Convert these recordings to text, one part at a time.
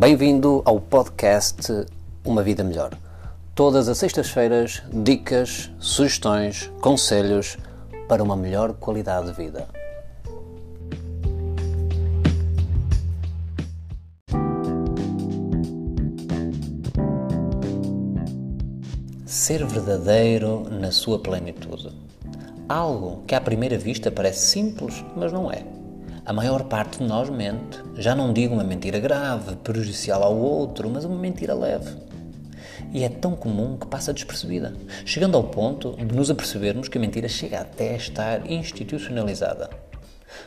Bem-vindo ao podcast Uma Vida Melhor. Todas as sextas-feiras, dicas, sugestões, conselhos para uma melhor qualidade de vida. Ser verdadeiro na sua plenitude. Algo que à primeira vista parece simples, mas não é. A maior parte de nós mente, já não digo uma mentira grave, prejudicial ao outro, mas uma mentira leve. E é tão comum que passa despercebida, chegando ao ponto de nos apercebermos que a mentira chega até a estar institucionalizada.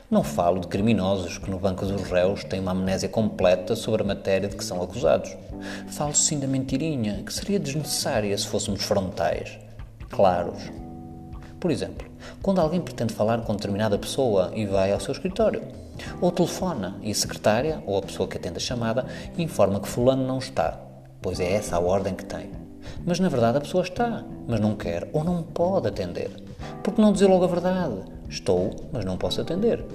Não falo de criminosos que no banco dos réus têm uma amnésia completa sobre a matéria de que são acusados. Falo sim da mentirinha, que seria desnecessária se fôssemos frontais, claros. Por exemplo, quando alguém pretende falar com determinada pessoa e vai ao seu escritório, ou telefona e a secretária, ou a pessoa que atende a chamada, informa que fulano não está, pois é essa a ordem que tem. Mas na verdade a pessoa está, mas não quer ou não pode atender. Porque não dizer logo a verdade? Estou, mas não posso atender.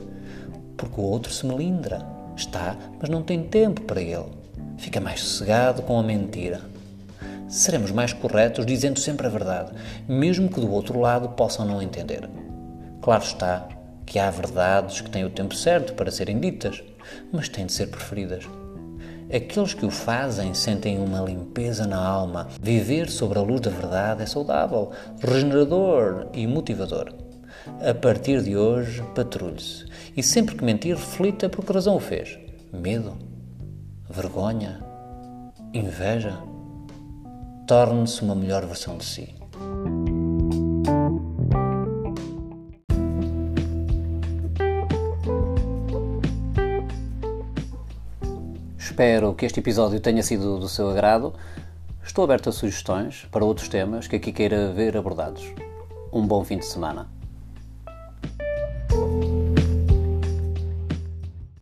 Porque o outro se melindra. Está, mas não tem tempo para ele. Fica mais sossegado com a mentira. Seremos mais corretos dizendo sempre a verdade, mesmo que do outro lado possam não entender. Claro está que há verdades que têm o tempo certo para serem ditas, mas têm de ser preferidas. Aqueles que o fazem sentem uma limpeza na alma. Viver sobre a luz da verdade é saudável, regenerador e motivador. A partir de hoje, patrulhe-se. E sempre que mentir, reflita por que razão o fez. Medo? Vergonha? Inveja? Torne-se uma melhor versão de si. Espero que este episódio tenha sido do seu agrado. Estou aberto a sugestões para outros temas que aqui queira ver abordados. Um bom fim de semana.